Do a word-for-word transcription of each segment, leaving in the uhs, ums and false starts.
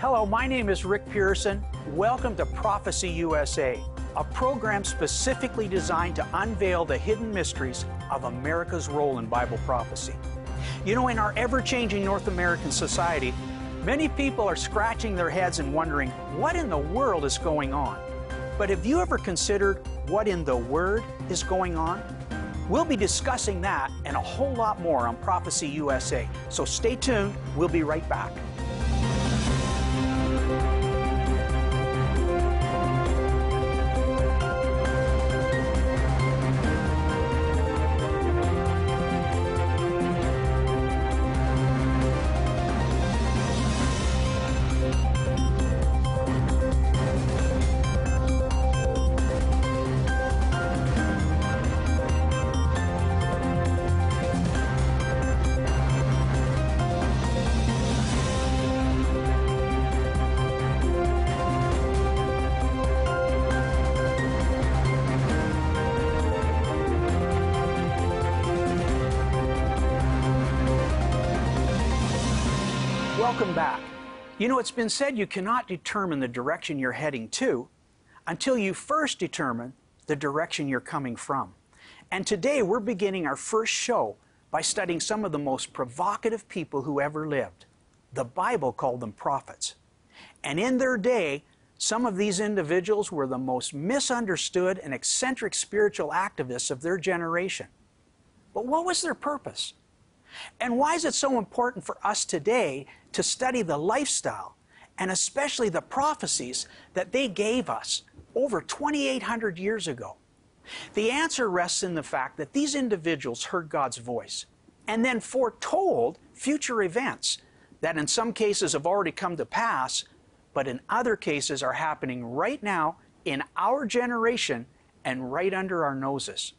Hello, my name is Rick Pearson. Welcome to Prophecy U S A, a program specifically designed to unveil the hidden mysteries of America's role in Bible prophecy. You know, in our ever-changing North American society, many people are scratching their heads and wondering, what in the world is going on? But have you ever considered what in the Word is going on? We'll be discussing that and a whole lot more on Prophecy U S A, so stay tuned, we'll be right back. Welcome back. You know, it's been said you cannot determine the direction you're heading to until you first determine the direction you're coming from. And today we're beginning our first show by studying some of the most provocative people who ever lived. The Bible called them prophets. And in their day, some of these individuals were the most misunderstood and eccentric spiritual activists of their generation. But what was their purpose? And why is it so important for us today to study the lifestyle and especially the prophecies that they gave us over twenty-eight hundred years ago? The answer rests in the fact that these individuals heard God's voice and then foretold future events that in some cases have already come to pass, but in other cases are happening right now in our generation and right under our noses.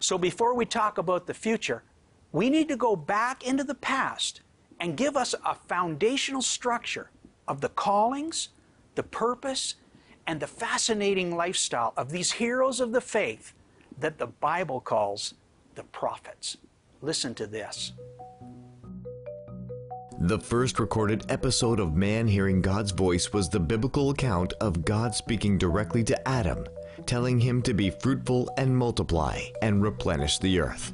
So before we talk about the future, we need to go back into the past and give us a foundational structure of the callings, the purpose, and the fascinating lifestyle of these heroes of the faith that the Bible calls the prophets. Listen to this. The first recorded episode of man hearing God's voice was the biblical account of God speaking directly to Adam, telling him to be fruitful and multiply and replenish the earth.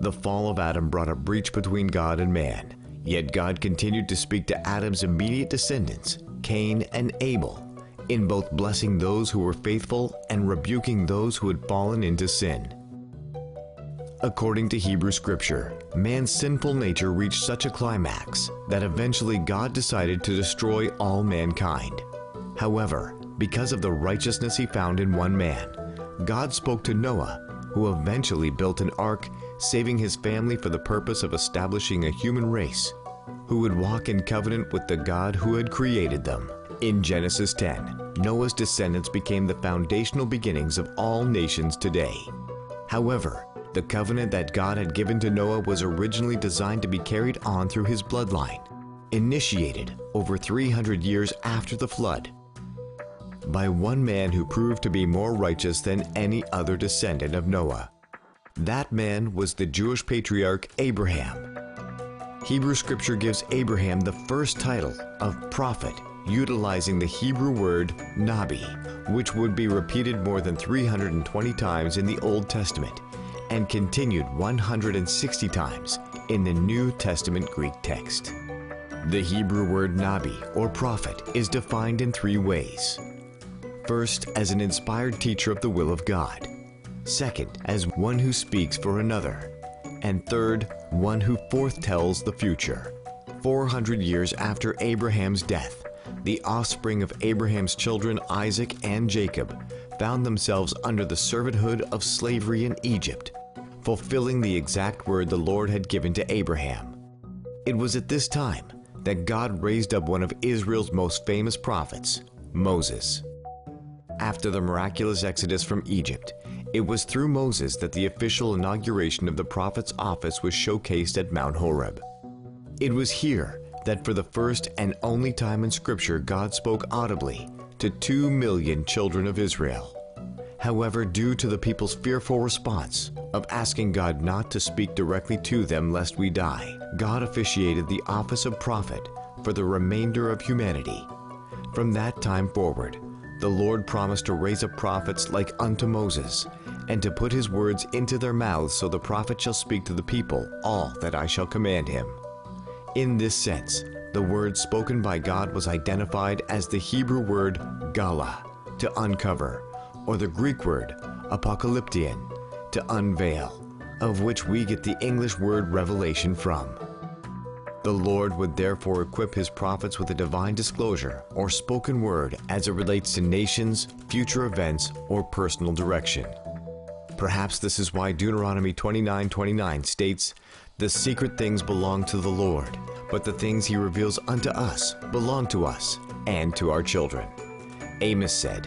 The fall of Adam brought a breach between God and man, yet God continued to speak to Adam's immediate descendants, Cain and Abel, in both blessing those who were faithful and rebuking those who had fallen into sin. According to Hebrew scripture, man's sinful nature reached such a climax that eventually God decided to destroy all mankind. However, because of the righteousness he found in one man, God spoke to Noah, who eventually built an ark, saving his family for the purpose of establishing a human race who would walk in covenant with the God who had created them. In Genesis ten, Noah's descendants became the foundational beginnings of all nations today. However, the covenant that God had given to Noah was originally designed to be carried on through his bloodline, initiated over three hundred years after the flood, by one man who proved to be more righteous than any other descendant of Noah. That man was the Jewish patriarch Abraham. Hebrew scripture gives Abraham the first title of prophet, utilizing the Hebrew word nabi, which would be repeated more than three hundred twenty times in the Old Testament and continued one hundred sixty times in the New Testament Greek text. The Hebrew word nabi, or prophet, is defined in three ways. First, as an inspired teacher of the will of God. Second, as one who speaks for another. And third, one who foretells the future. four hundred years after Abraham's death, the offspring of Abraham's children, Isaac and Jacob, found themselves under the servanthood of slavery in Egypt, fulfilling the exact word the Lord had given to Abraham. It was at this time that God raised up one of Israel's most famous prophets, Moses. After the miraculous exodus from Egypt, it was through Moses that the official inauguration of the prophet's office was showcased at Mount Horeb. It was here that for the first and only time in Scripture, God spoke audibly to two million children of Israel. However, due to the people's fearful response of asking God not to speak directly to them lest we die, God officiated the office of prophet for the remainder of humanity From that time forward, the Lord promised to raise up prophets like unto Moses, and to put his words into their mouths, so the prophet shall speak to the people all that I shall command him. In this sense, the word spoken by God was identified as the Hebrew word gala, to uncover, or the Greek word apocalyptian, to unveil, of which we get the English word revelation from. The Lord would therefore equip his prophets with a divine disclosure or spoken word as it relates to nations, future events, or personal direction. Perhaps this is why Deuteronomy twenty-nine twenty-nine states, "The secret things belong to the Lord, but the things he reveals unto us belong to us and to our children." Amos said,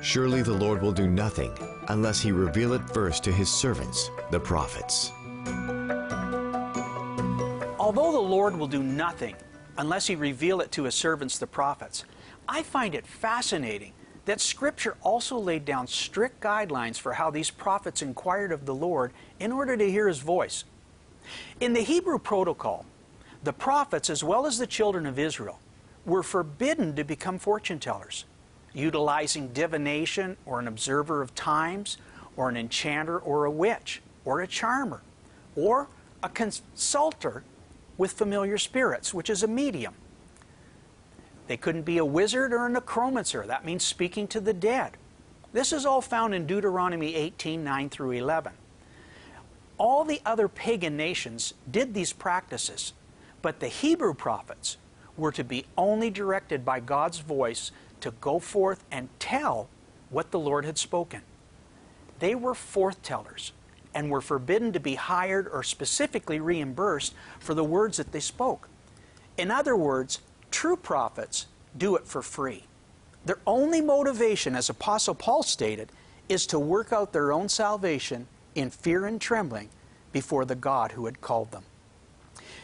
"Surely the Lord will do nothing unless he reveal it first to his servants, the prophets." Although the Lord will do nothing unless he reveal it to his servants, the prophets, I find it fascinating that Scripture also laid down strict guidelines for how these prophets inquired of the Lord in order to hear his voice. In the Hebrew protocol, the prophets, as well as the children of Israel, were forbidden to become fortune tellers, utilizing divination or an observer of times, or an enchanter or a witch, or a charmer, or a consulter with familiar spirits, which is a medium. They couldn't be a wizard or a necromancer. That means speaking to the dead. This is all found in Deuteronomy eighteen, nine through eleven. All the other pagan nations did these practices, but the Hebrew prophets were to be only directed by God's voice to go forth and tell what the Lord had spoken. They were forth tellers, and were forbidden to be hired or specifically reimbursed for the words that they spoke. In other words, true prophets do it for free. Their only motivation, as Apostle Paul stated, is to work out their own salvation in fear and trembling before the God who had called them.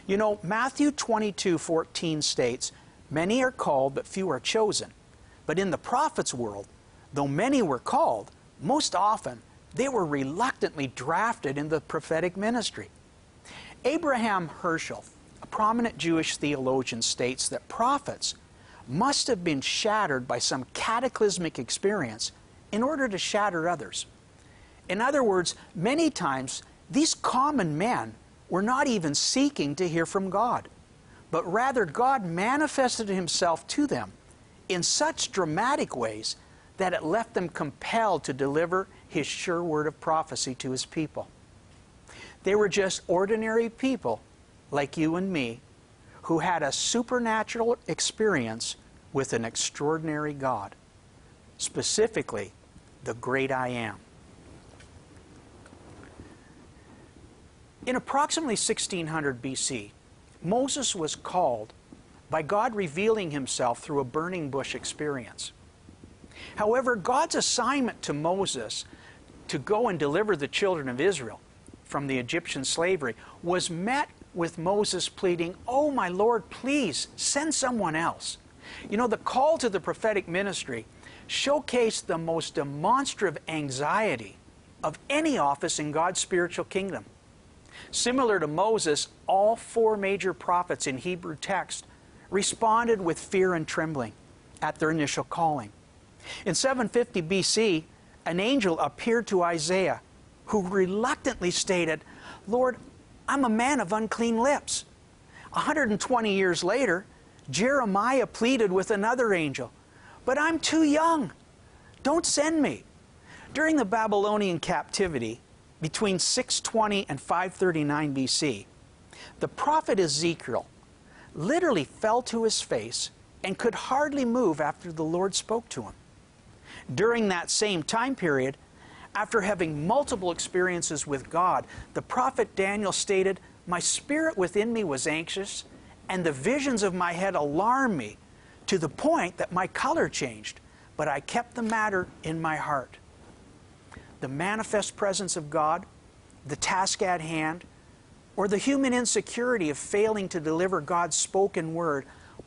You know, Matthew twenty-two fourteen states, "Many are called, but few are chosen." But in the prophet's world, though many were called, most often they were reluctantly drafted into the prophetic ministry. Abraham Herschel, a prominent Jewish theologian, states that prophets must have been shattered by some cataclysmic experience in order to shatter others. In other words, many times these common men were not even seeking to hear from God, but rather God manifested himself to them in such dramatic ways that it left them compelled to deliver his sure word of prophecy to his people. They were just ordinary people like you and me who had a supernatural experience with an extraordinary God, specifically the great I Am. In approximately sixteen hundred B C, Moses was called by God revealing himself through a burning bush experience. However, God's assignment to Moses to go and deliver the children of Israel from the Egyptian slavery was met with Moses pleading, "Oh, my Lord, please send someone else." You know, the call to the prophetic ministry showcased the most demonstrative anxiety of any office in God's spiritual kingdom. Similar to Moses, all four major prophets in Hebrew text responded with fear and trembling at their initial calling. In seven fifty B C, an angel appeared to Isaiah, who reluctantly stated, "Lord, I'm a man of unclean lips." one hundred twenty years later, Jeremiah pleaded with another angel, "But I'm too young. Don't send me." During the Babylonian captivity, between six twenty and five thirty-nine B C, the prophet Ezekiel literally fell to his face and could hardly move after the Lord spoke to him. During that same time period, after having multiple experiences with God, the prophet Daniel stated, "My spirit within me was anxious, and the visions of my head alarmed me to the point that my color changed, but I kept the matter in my heart." The manifest presence of God, the task at hand, or the human insecurity of failing to deliver God's spoken word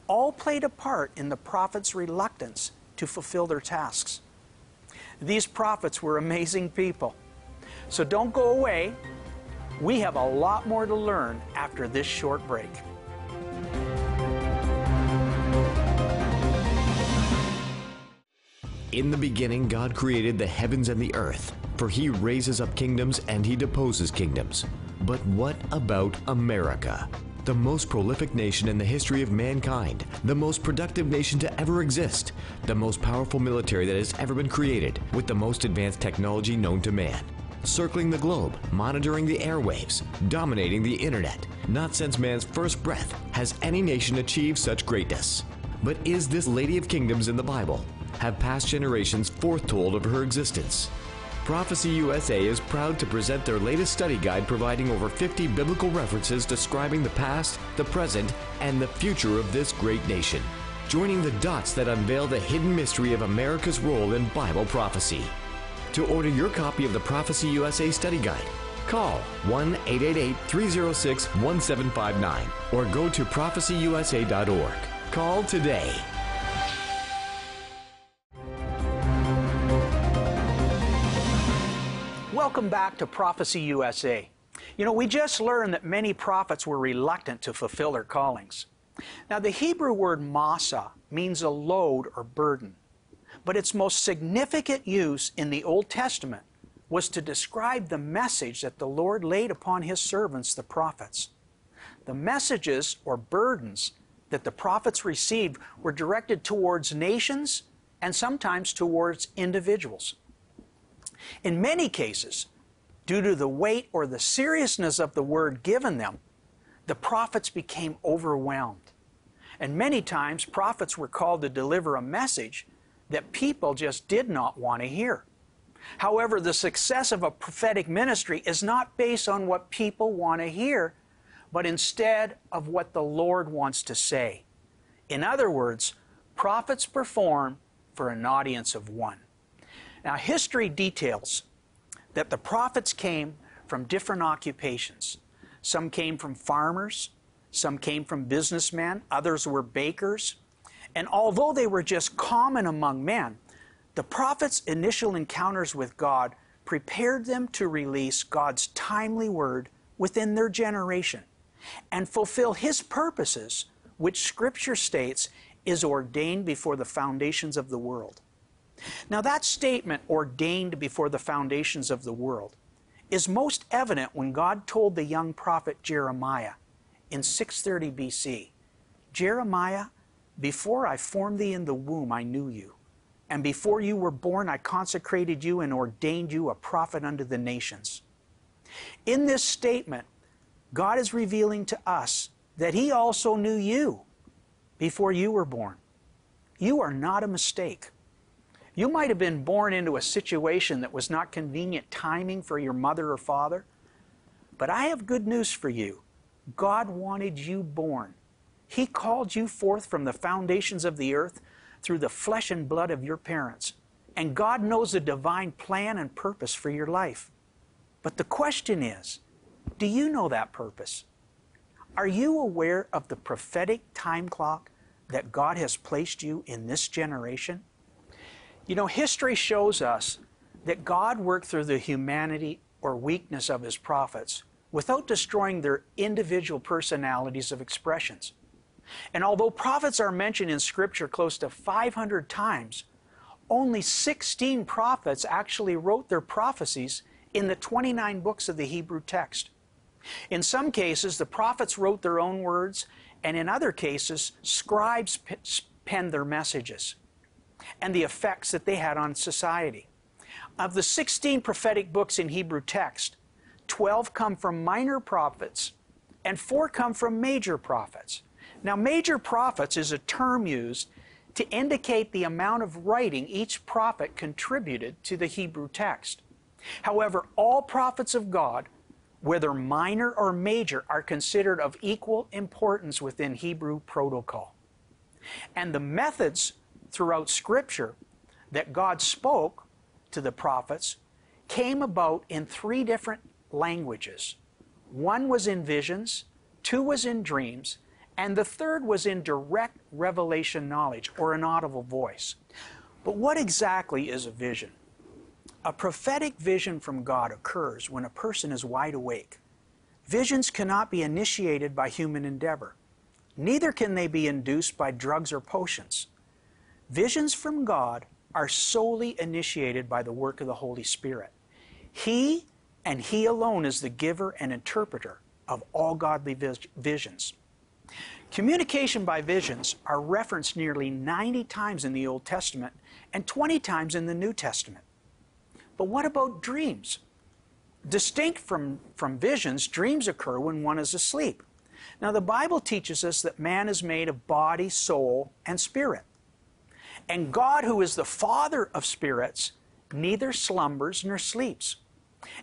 all played a part in the prophet's reluctance to fulfill their tasks. These prophets were amazing people. So don't go away. We have a lot more to learn after this short break. In the beginning, God created the heavens and the earth, for he raises up kingdoms and he deposes kingdoms. But what about America? The most prolific nation in the history of mankind, the most productive nation to ever exist, the most powerful military that has ever been created, with the most advanced technology known to man. Circling the globe, monitoring the airwaves, dominating the internet. Not since man's first breath has any nation achieved such greatness. But is this Lady of Kingdoms in the Bible? Have past generations foretold of her existence? Prophecy U S A is proud to present their latest study guide providing over fifty biblical references describing the past, the present, and the future of this great nation, joining the dots that unveil the hidden mystery of America's role in Bible prophecy. To order your copy of the Prophecy U S A study guide, call one eight eight eight, three oh six, one seven five nine or go to prophecy u s a dot org. Call today. Welcome back to Prophecy U S A. You know, we just learned that many prophets were reluctant to fulfill their callings. Now, the Hebrew word masa means a load or burden, but its most significant use in the Old Testament was to describe the message that the Lord laid upon His servants, the prophets. The messages or burdens that the prophets received were directed towards nations and sometimes towards individuals. In many cases, due to the weight or the seriousness of the word given them, the prophets became overwhelmed. And many times, prophets were called to deliver a message that people just did not want to hear. However, the success of a prophetic ministry is not based on what people want to hear, but instead of what the Lord wants to say. In other words, prophets perform for an audience of one. Now, history details that the prophets came from different occupations. Some came from farmers, some came from businessmen, others were bakers. And although they were just common among men, the prophets' initial encounters with God prepared them to release God's timely word within their generation and fulfill His purposes, which Scripture states is ordained before the foundations of the world. Now, that statement, ordained before the foundations of the world, is most evident when God told the young prophet Jeremiah in six thirty B C, "Jeremiah, before I formed thee in the womb, I knew you. And before you were born, I consecrated you and ordained you a prophet unto the nations." In this statement, God is revealing to us that He also knew you before you were born. You are not a mistake. You might have been born into a situation that was not convenient timing for your mother or father, but I have good news for you. God wanted you born. He called you forth from the foundations of the earth through the flesh and blood of your parents, and God knows the divine plan and purpose for your life. But the question is, do you know that purpose? Are you aware of the prophetic time clock that God has placed you in this generation? You know, history shows us that God worked through the humanity or weakness of His prophets without destroying their individual personalities of expressions. And although prophets are mentioned in Scripture close to five hundred times, only sixteen prophets actually wrote their prophecies in the twenty-nine books of the Hebrew text. In some cases, the prophets wrote their own words, and in other cases, scribes penned their messages and the effects that they had on society. Of the sixteen prophetic books in Hebrew text, twelve come from minor prophets and four come from major prophets. Now, major prophets is a term used to indicate the amount of writing each prophet contributed to the Hebrew text. However, all prophets of God, whether minor or major, are considered of equal importance within Hebrew protocol. And the methods throughout Scripture that God spoke to the prophets came about in three different languages. One was in visions, two was in dreams, and the third was in direct revelation knowledge, or an audible voice. But what exactly is a vision? A prophetic vision from God occurs when a person is wide awake. Visions cannot be initiated by human endeavor. Neither can they be induced by drugs or potions. Visions from God are solely initiated by the work of the Holy Spirit. He and He alone is the giver and interpreter of all godly vis- visions. Communication by visions are referenced nearly ninety times in the Old Testament and twenty times in the New Testament. But what about dreams? Distinct from, from visions, dreams occur when one is asleep. Now, the Bible teaches us that man is made of body, soul, and spirit. And God, who is the Father of spirits, neither slumbers nor sleeps.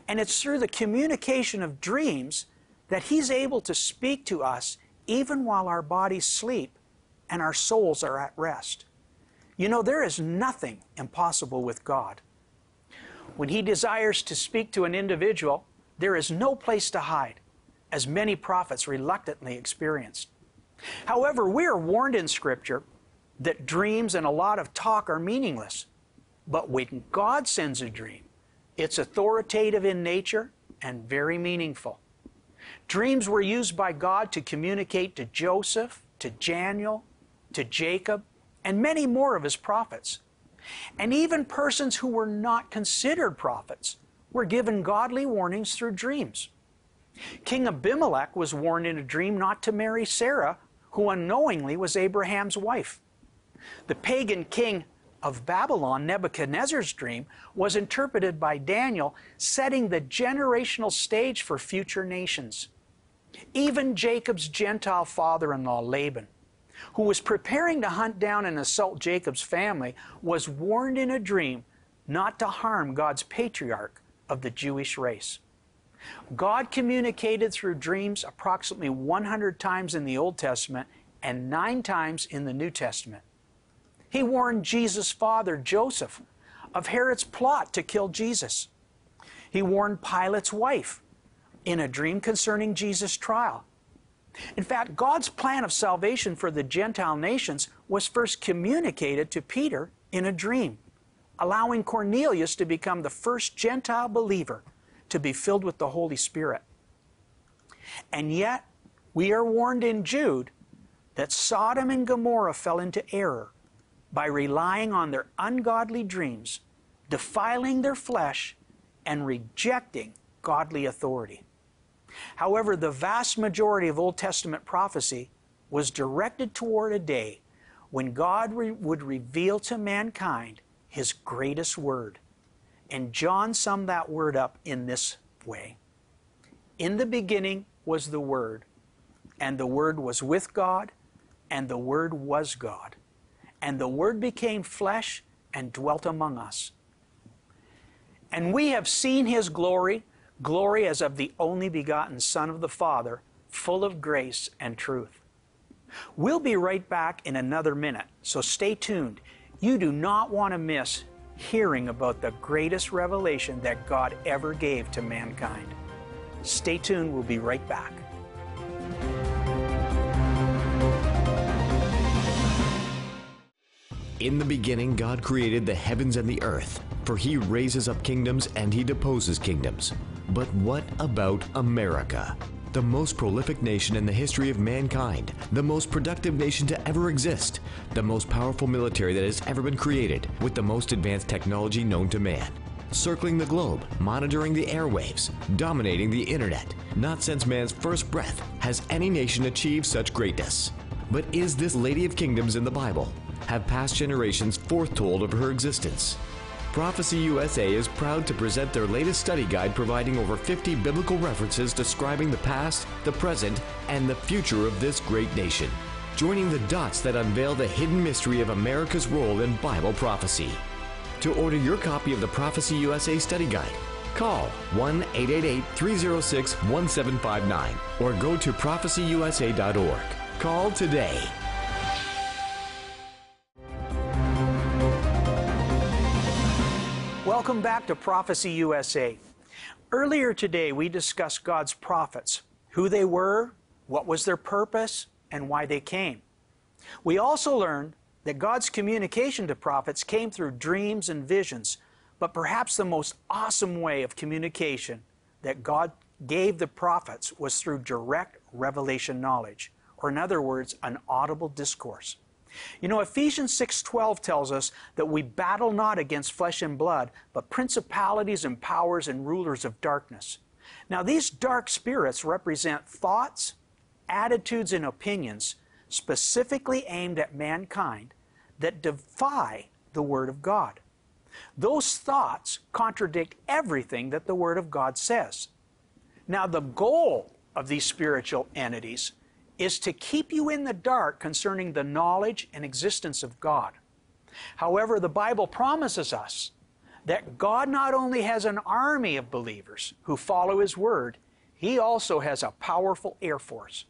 And it's through the communication of dreams that He's able to speak to us even while our bodies sleep and our souls are at rest. You know, there is nothing impossible with God. When He desires to speak to an individual, there is no place to hide, as many prophets reluctantly experienced. However, we are warned in Scripture that dreams and a lot of talk are meaningless. But when God sends a dream, it's authoritative in nature and very meaningful. Dreams were used by God to communicate to Joseph, to Daniel, to Jacob, and many more of His prophets. And even persons who were not considered prophets were given godly warnings through dreams. King Abimelech was warned in a dream not to marry Sarah, who unknowingly was Abraham's wife. The pagan king of Babylon, Nebuchadnezzar's dream, was interpreted by Daniel, setting the generational stage for future nations. Even Jacob's Gentile father-in-law, Laban, who was preparing to hunt down and assault Jacob's family, was warned in a dream not to harm God's patriarch of the Jewish race. God communicated through dreams approximately one hundred times in the Old Testament and nine times in the New Testament. He warned Jesus' father, Joseph, of Herod's plot to kill Jesus. He warned Pilate's wife in a dream concerning Jesus' trial. In fact, God's plan of salvation for the Gentile nations was first communicated to Peter in a dream, allowing Cornelius to become the first Gentile believer to be filled with the Holy Spirit. And yet, we are warned in Jude that Sodom and Gomorrah fell into error by relying on their ungodly dreams, defiling their flesh, and rejecting godly authority. However, the vast majority of Old Testament prophecy was directed toward a day when God re- would reveal to mankind His greatest word. And John summed that word up in this way. In the beginning was the Word, and the Word was with God, and the Word was God. And the Word became flesh and dwelt among us. And we have seen His glory, glory as of the only begotten Son of the Father, full of grace and truth. We'll be right back in another minute, so stay tuned. You do not want to miss hearing about the greatest revelation that God ever gave to mankind. Stay tuned, we'll be right back. In the beginning, God created the heavens and the earth, for He raises up kingdoms and He deposes kingdoms. But what about America? The most prolific nation in the history of mankind, the most productive nation to ever exist, the most powerful military that has ever been created, with the most advanced technology known to man. Circling the globe, monitoring the airwaves, dominating the internet. Not since man's first breath has any nation achieved such greatness. But is this Lady of Kingdoms in the Bible? Have past generations foretold of her existence? Prophecy U S A is proud to present their latest study guide providing over fifty biblical references describing the past, the present, and the future of this great nation, joining the dots that unveil the hidden mystery of America's role in Bible prophecy. To order your copy of the Prophecy U S A study guide, call one eight eight eight, three zero six, one seven five nine or go to prophecy u s a dot org. Call today. Welcome back to Prophecy U S A. Earlier today, we discussed God's prophets, who they were, what was their purpose, and why they came. We also learned that God's communication to prophets came through dreams and visions, but perhaps the most awesome way of communication that God gave the prophets was through direct revelation knowledge, or in other words, an audible discourse. You know, Ephesians six twelve tells us that we battle not against flesh and blood, but principalities and powers and rulers of darkness. Now, these dark spirits represent thoughts, attitudes, and opinions specifically aimed at mankind that defy the Word of God. Those thoughts contradict everything that the Word of God says. Now, the goal of these spiritual entities is to keep you in the dark concerning the knowledge and existence of God. However, the Bible promises us that God not only has an army of believers who follow His Word, He also has a powerful air force.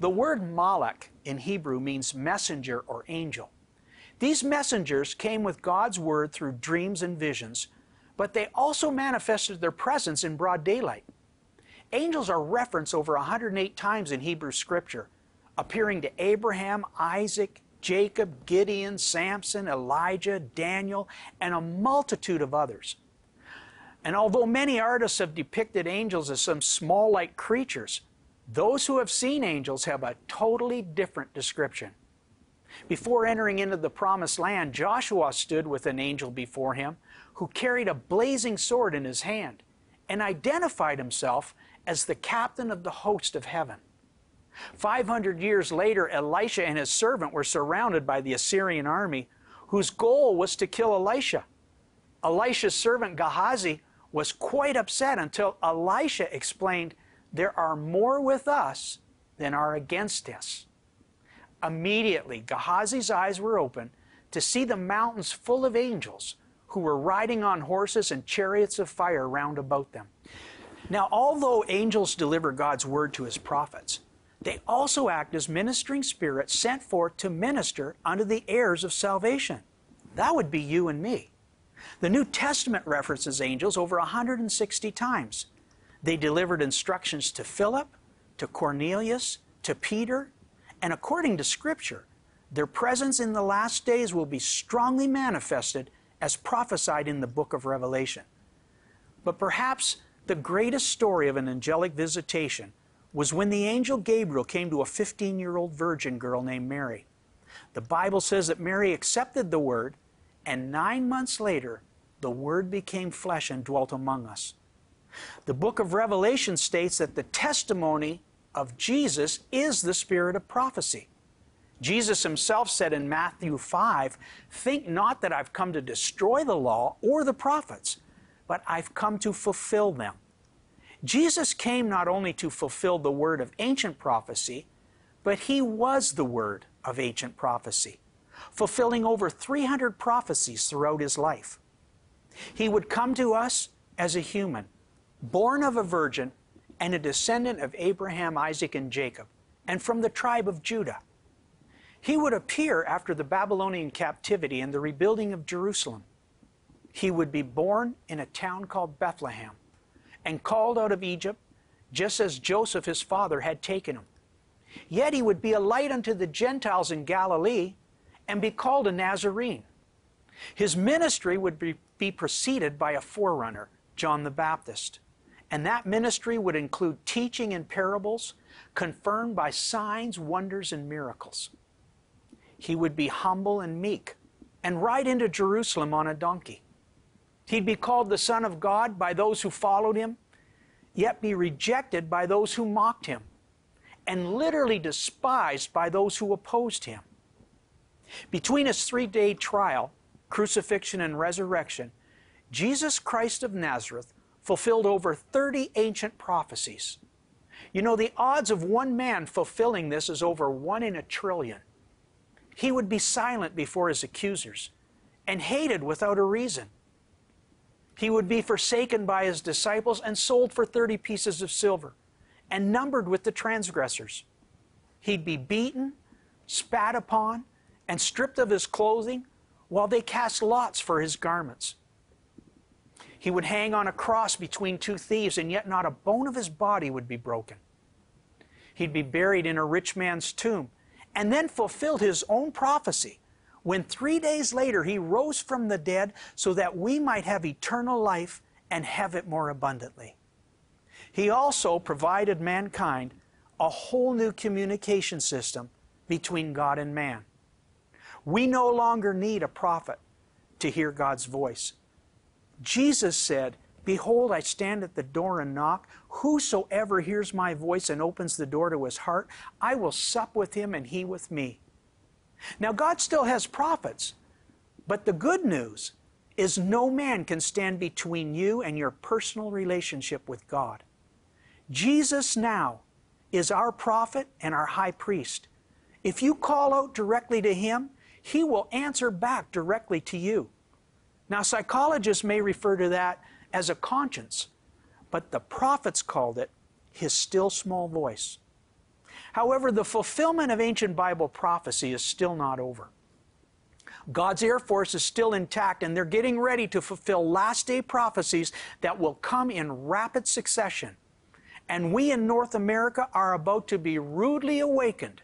The word malach in Hebrew means messenger or angel. These messengers came with God's Word through dreams and visions, but they also manifested their presence in broad daylight. Angels are referenced over one hundred eight times in Hebrew Scripture, appearing to Abraham, Isaac, Jacob, Gideon, Samson, Elijah, Daniel, and a multitude of others. And although many artists have depicted angels as some small-like creatures, those who have seen angels have a totally different description. Before entering into the Promised Land, Joshua stood with an angel before him who carried a blazing sword in his hand and identified himself as the captain of the host of heaven. five hundred years later, Elisha and his servant were surrounded by the Assyrian army, whose goal was to kill Elisha. Elisha's servant Gehazi was quite upset until Elisha explained, "There are more with us than are against us." Immediately, Gehazi's eyes were open to see the mountains full of angels who were riding on horses and chariots of fire round about them. Now, although angels deliver God's Word to His prophets, they also act as ministering spirits sent forth to minister unto the heirs of salvation. That would be you and me. The New Testament references angels over one hundred sixty times. They delivered instructions to Philip, to Cornelius, to Peter, and according to Scripture, their presence in the last days will be strongly manifested as prophesied in the book of Revelation. But perhaps the greatest story of an angelic visitation was when the angel Gabriel came to a fifteen-year-old virgin girl named Mary. The Bible says that Mary accepted the Word, and nine months later, the Word became flesh and dwelt among us. The book of Revelation states that the testimony of Jesus is the spirit of prophecy. Jesus Himself said in Matthew five, "Think not that I've come to destroy the law or the prophets, but I've come to fulfill them." Jesus came not only to fulfill the word of ancient prophecy, but He was the Word of ancient prophecy, fulfilling over three hundred prophecies throughout His life. He would come to us as a human, born of a virgin, and a descendant of Abraham, Isaac, and Jacob, and from the tribe of Judah. He would appear after the Babylonian captivity and the rebuilding of Jerusalem. He would be born in a town called Bethlehem and called out of Egypt, just as Joseph, his father, had taken him. Yet He would be a light unto the Gentiles in Galilee and be called a Nazarene. His ministry would be, be preceded by a forerunner, John the Baptist. And that ministry would include teaching and parables confirmed by signs, wonders, and miracles. He would be humble and meek and ride into Jerusalem on a donkey. He'd be called the Son of God by those who followed Him, yet be rejected by those who mocked Him, and literally despised by those who opposed Him. Between His three-day trial, crucifixion, and resurrection, Jesus Christ of Nazareth fulfilled over thirty ancient prophecies. You know, the odds of one man fulfilling this is over one in a trillion. He would be silent before His accusers and hated without a reason. He would be forsaken by His disciples and sold for thirty pieces of silver and numbered with the transgressors. He'd be beaten, spat upon, and stripped of His clothing while they cast lots for His garments. He would hang on a cross between two thieves, and yet not a bone of His body would be broken. He'd be buried in a rich man's tomb, and then fulfilled His own prophecy when three days later He rose from the dead so that we might have eternal life and have it more abundantly. He also provided mankind a whole new communication system between God and man. We no longer need a prophet to hear God's voice. Jesus said, "Behold, I stand at the door and knock. Whosoever hears my voice and opens the door to his heart, I will sup with him and he with me." Now, God still has prophets, but the good news is no man can stand between you and your personal relationship with God. Jesus now is our prophet and our high priest. If you call out directly to him, he will answer back directly to you. Now, psychologists may refer to that as a conscience, but the prophets called it his still small voice. However, the fulfillment of ancient Bible prophecy is still not over. God's Air Force is still intact, and they're getting ready to fulfill last-day prophecies that will come in rapid succession. And we in North America are about to be rudely awakened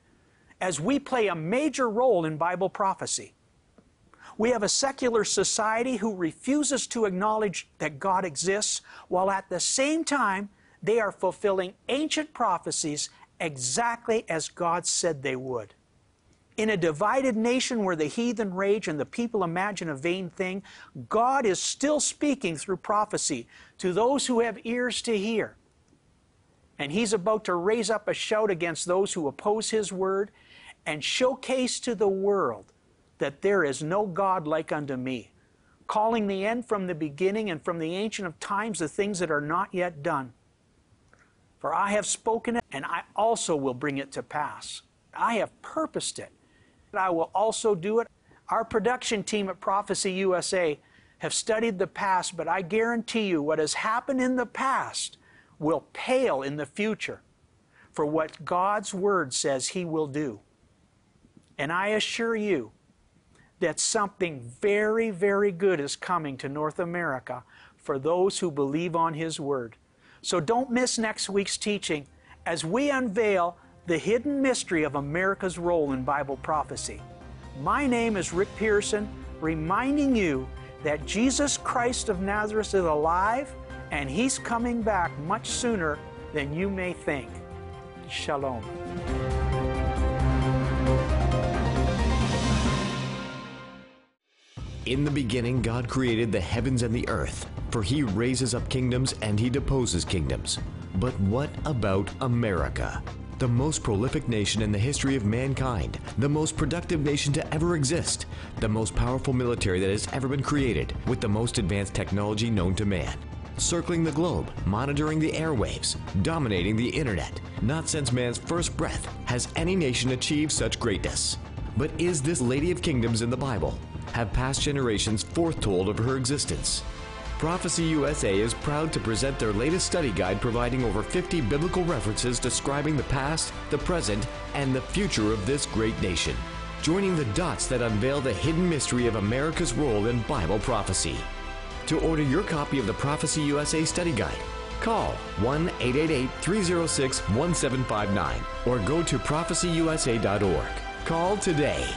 as we play a major role in Bible prophecy. We have a secular society who refuses to acknowledge that God exists, while at the same time they are fulfilling ancient prophecies exactly as God said they would. In a divided nation where the heathen rage and the people imagine a vain thing, God is still speaking through prophecy to those who have ears to hear. And he's about to raise up a shout against those who oppose his word and showcase to the world that there is no God like unto me, calling the end from the beginning and from the ancient of times the things that are not yet done. For I have spoken it, and I also will bring it to pass. I have purposed it, and I will also do it. Our production team at Prophecy U S A have studied the past, but I guarantee you what has happened in the past will pale in the future for what God's Word says He will do. And I assure you that something very, very good is coming to North America for those who believe on His Word. So don't miss next week's teaching as we unveil the hidden mystery of America's role in Bible prophecy. My name is Rick Pearson, reminding you that Jesus Christ of Nazareth is alive, and He's coming back much sooner than you may think. Shalom. In the beginning, God created the heavens and the earth, for He raises up kingdoms and He deposes kingdoms. But what about America? The most prolific nation in the history of mankind, the most productive nation to ever exist, the most powerful military that has ever been created, with the most advanced technology known to man. Circling the globe, monitoring the airwaves, dominating the internet. Not since man's first breath has any nation achieved such greatness. But is this Lady of Kingdoms in the Bible? Have past generations foretold of her existence? Prophecy U S A is proud to present their latest study guide providing over fifty biblical references describing the past, the present, and the future of this great nation. Joining the dots that unveil the hidden mystery of America's role in Bible prophecy. To order your copy of the Prophecy U S A study guide, call one eight eight eight, three oh six, one seven five nine or go to prophecy u s a dot org. Call today.